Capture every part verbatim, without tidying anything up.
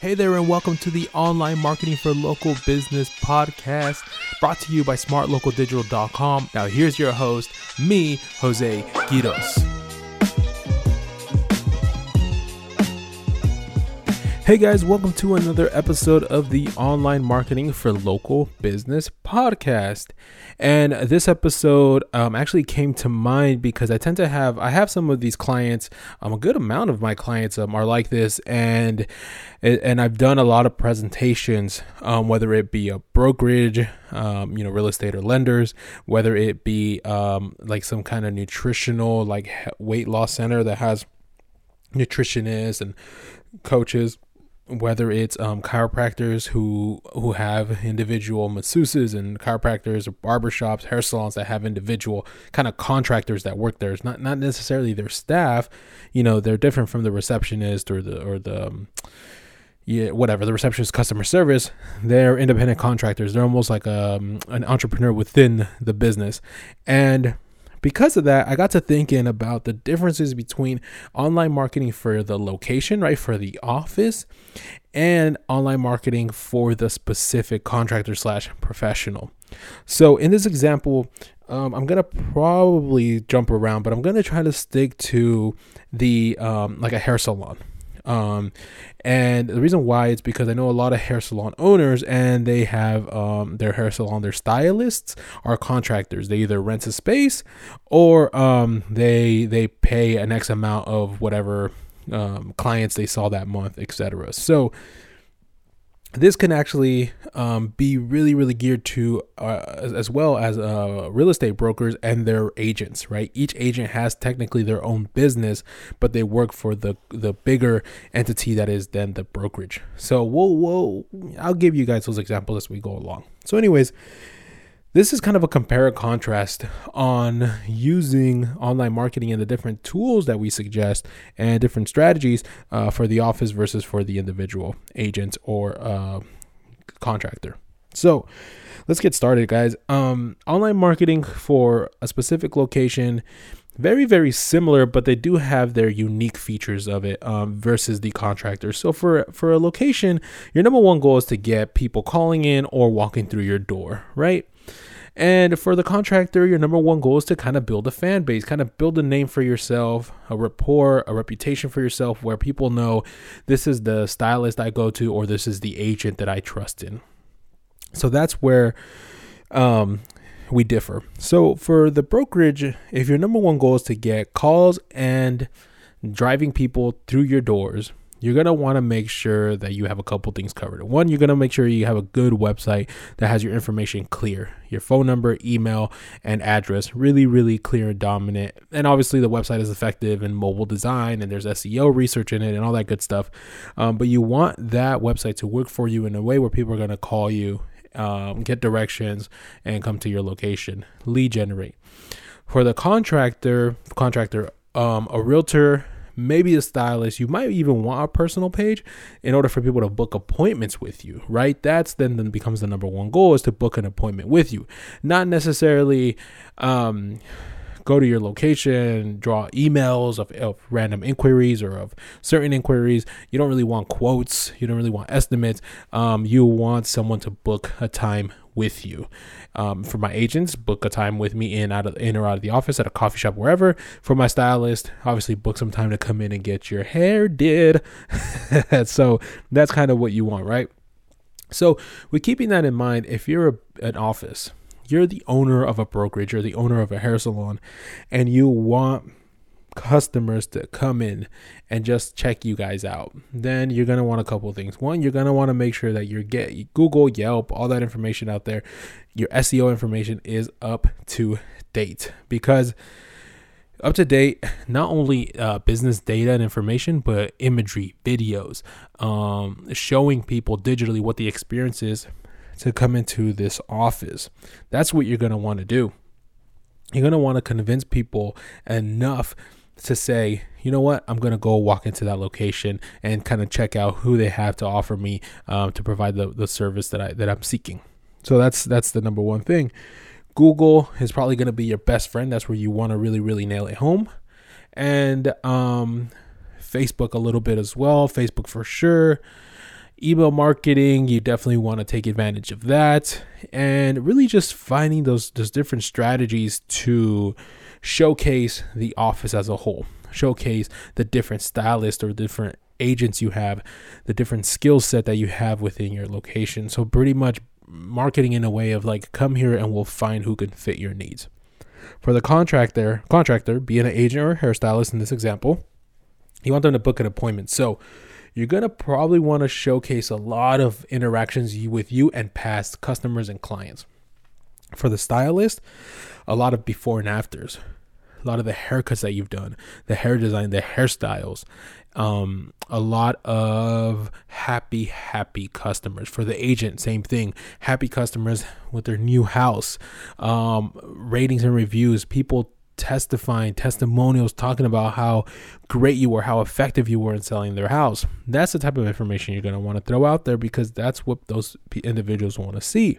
Hey there and welcome to the Online Marketing for Local Business Podcast, brought to you by smart local digital dot com. Now here's your host, me, Jose Quiroz. Hey guys, welcome to another episode of the Online Marketing for Local Business Podcast. And this episode um, actually came to mind because I tend to have, I have some of these clients, um, a good amount of my clients um, are like this, and and I've done a lot of presentations, um, whether it be a brokerage, um, you know, real estate or lenders, whether it be um, like some kind of nutritional, like weight loss center that has nutritionists and coaches, whether it's um, chiropractors who who have individual masseuses and chiropractors or barbershops, hair salons that have individual kind of contractors that work there. It's not, not necessarily their staff. You know, they're different from the receptionist or the, or the um, yeah, whatever, the receptionist customer service. They're independent contractors. They're almost like um, an entrepreneur within the business. And because of that, I got to thinking about the differences between online marketing for the location, right, for the office, and online marketing for the specific contractor slash professional. So in this example, um, I'm going to probably jump around, but I'm going to try to stick to the um, like a hair salon. Um, and the reason why is because I know a lot of hair salon owners, and they have, um, their hair salon, their stylists are contractors. They either rent a space or, um, they, they pay an X amount of whatever, um, clients they saw that month, et cetera. So this can actually, um, be really, really geared to, uh, as, as well as, uh, real estate brokers and their agents, right? Each agent has technically their own business, but they work for the, the bigger entity that is then the brokerage. So whoa, whoa, I'll give you guys those examples as we go along. So anyways, this is kind of a compare and contrast on using online marketing and the different tools that we suggest and different strategies uh, for the office versus for the individual agent or uh, contractor. So let's get started, guys. Um, online marketing for a specific location, very, very similar, but they do have their unique features of it um, versus the contractor. So for, for a location, your number one goal is to get people calling in or walking through your door, right? And for the contractor, your number one goal is to kind of build a fan base, kind of build a name for yourself, a rapport, a reputation for yourself where people know this is the stylist I go to, or this is the agent that I trust in. So that's where um, we differ. So for the brokerage, if your number one goal is to get calls and driving people through your doors, you're going to want to make sure that you have a couple things covered. One, you're going to make sure you have a good website that has your information clear, your phone number, email, and address, really, really clear and dominant. And obviously the website is effective in mobile design, and there's S E O research in it and all that good stuff. Um, but you want that website to work for you in a way where people are going to call you, um, get directions, and come to your location, lead generate. For the contractor, contractor, um, a realtor, maybe a stylist, you might even want a personal page in order for people to book appointments with you, right? That's then, then becomes the number one goal, is to book an appointment with you. Not necessarily um, go to your location, draw emails of, of random inquiries or of certain inquiries. You don't really want quotes. You don't really want estimates. Um, you want someone to book a time with you. Um, for my agents, book a time with me in out of in or out of the office, at a coffee shop, wherever. For my stylist, obviously book some time to come in and get your hair did. So that's kind of what you want, right? So with keeping that in mind, if you're a, an office, you're the owner of a brokerage, you're the owner of a hair salon, and you want customers to come in and just check you guys out, then you're going to want a couple of things. One, you're going to want to make sure that you get Google, Yelp, all that information out there. Your S E O information is up to date, because up to date, not only uh, business data and information, but imagery, videos, um, showing people digitally what the experience is to come into this office. That's what you're going to want to do. You're going to want to convince people enough to say, you know what, I'm going to go walk into that location and kind of check out who they have to offer me um, to provide the, the service that, I, that I'm seeking. So that's that's the number one thing. Google is probably going to be your best friend. That's where you want to really, really nail it home. And um, Facebook a little bit as well. Facebook for sure. email marketing, you definitely want to take advantage of that, and really just finding those, those different strategies to showcase the office as a whole, showcase the different stylists or different agents you have, the different skill set that you have within your location. So pretty much marketing in a way of like, come here and we'll find who can fit your needs. For the contractor, contractor, be an agent or a hairstylist in this example, you want them to book an appointment. So you're going to probably want to showcase a lot of interactions you, with you and past customers and clients. For the stylist, a lot of before and afters, a lot of the haircuts that you've done, the hair design, the hairstyles, um, a lot of happy, happy customers. For the agent, same thing, happy customers with their new house, um, ratings and reviews, people testifying, testimonials, talking about how great you were, how effective you were in selling their house. That's the type of information you're going to want to throw out there because that's what those individuals want to see.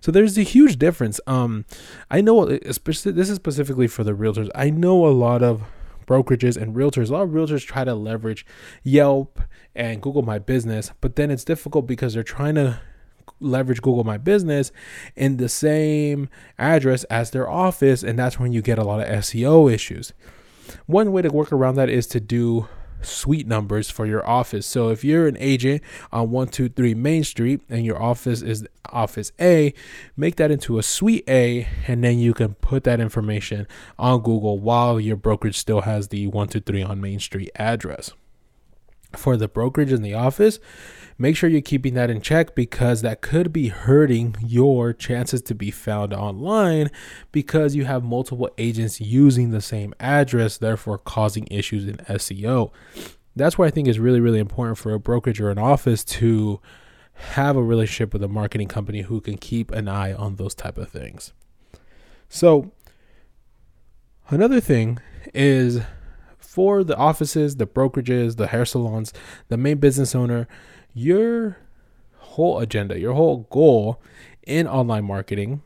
So there's a huge difference. Um, I know, especially this is specifically for the realtors. I know a lot of brokerages and realtors, a lot of realtors try to leverage Yelp and Google My Business, but then it's difficult because they're trying to leverage Google My Business in the same address as their office, and that's when you get a lot of S E O issues. One way to work around that is to do suite numbers for your office. So if you're an agent on one two three Main Street and your office is office A, make that into a suite A, and then you can put that information on Google while your brokerage still has the one two three on Main Street address. For the brokerage in the office, make sure you're keeping that in check because that could be hurting your chances to be found online because you have multiple agents using the same address, therefore causing issues in S E O. That's why I think it's really, really important for a brokerage or an office to have a relationship with a marketing company who can keep an eye on those type of things. So another thing is, for the offices, the brokerages, the hair salons, the main business owner, your whole agenda, your whole goal in online marketing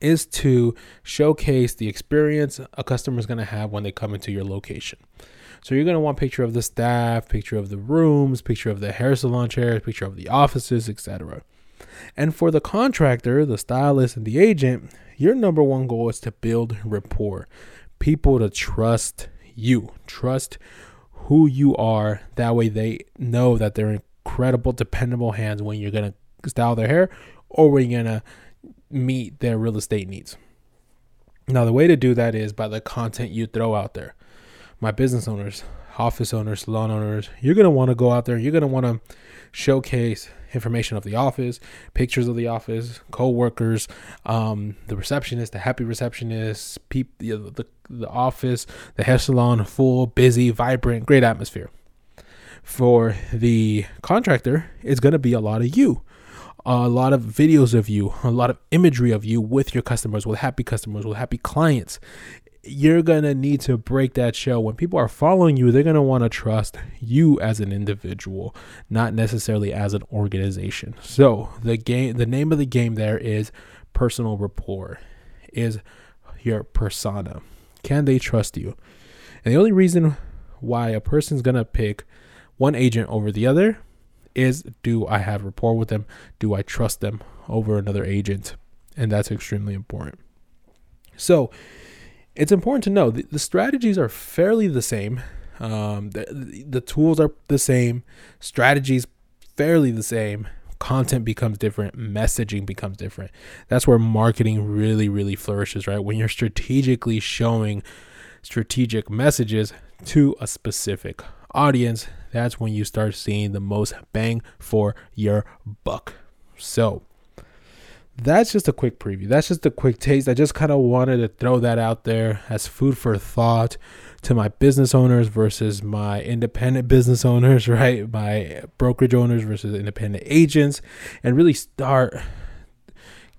is to showcase the experience a customer is going to have when they come into your location. So you're going to want a picture of the staff, picture of the rooms, picture of the hair salon chairs, picture of the offices, et cetera. And for the contractor, the stylist, and the agent, your number one goal is to build rapport, people to trust you, trust who you are. That way they know that they're incredible, dependable hands when you're going to style their hair or when you're going to meet their real estate needs. Now, the way to do that is by the content you throw out there. My business owners, office owners, salon owners, you're going to want to go out there. You're going to want to showcase information of the office, pictures of the office, co-workers, um, the receptionist, the happy receptionist, peep, you know, the, the office, the hair salon, full, busy, vibrant, great atmosphere. For the contractor, it's going to be a lot of you, a lot of videos of you, a lot of imagery of you with your customers, with happy customers, with happy clients. You're going to need to break that shell. When people are following you, they're going to want to trust you as an individual, not necessarily as an organization. So the game, the name of the game there is personal rapport, is your persona. Can they trust you? And the only reason why a person's going to pick one agent over the other is, do I have rapport with them? Do I trust them over another agent? And that's extremely important. So it's important to know the strategies are fairly the same. Um, the, the tools are the same. Strategies fairly the same. Content becomes different. Messaging becomes different. That's where marketing really, really flourishes, right? When you're strategically showing strategic messages to a specific audience, that's when you start seeing the most bang for your buck. So that's just a quick preview. That's just a quick taste. I just kind of wanted to throw that out there as food for thought to my business owners versus my independent business owners, right? My brokerage owners versus independent agents, and really start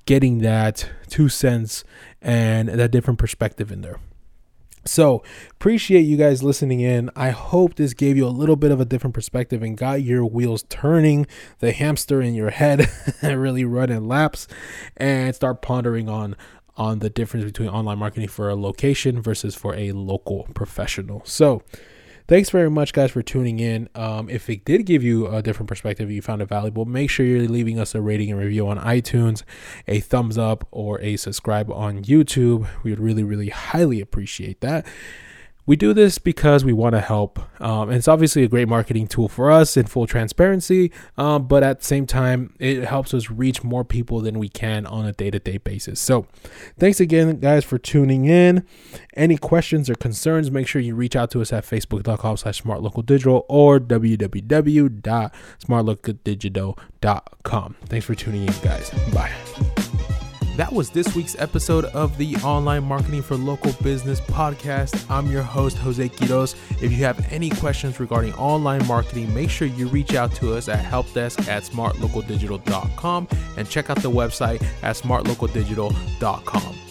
getting that two cents and that different perspective in there. So appreciate you guys listening in. I hope this gave you a little bit of a different perspective and got your wheels turning, the hamster in your head really running laps, and start pondering on, on the difference between online marketing for a location versus for a local professional. So thanks very much, guys, for tuning in. Um, if it did give you a different perspective, you found it valuable, make sure you're leaving us a rating and review on iTunes, a thumbs up, or a subscribe on YouTube. We would really, really highly appreciate that. We do this because we want to help. Um, and it's obviously a great marketing tool for us in full transparency. Um, but at the same time, it helps us reach more people than we can on a day-to-day basis. So thanks again, guys, for tuning in. Any questions or concerns, make sure you reach out to us at facebook.com slash smartlocaldigital or w w w dot smart local digital dot com. Thanks for tuning in, guys. Bye. That was this week's episode of the Online Marketing for Local Business Podcast. I'm your host, Jose Quiroz. If you have any questions regarding online marketing, make sure you reach out to us at helpdesk at smart local digital dot com and check out the website at smart local digital dot com.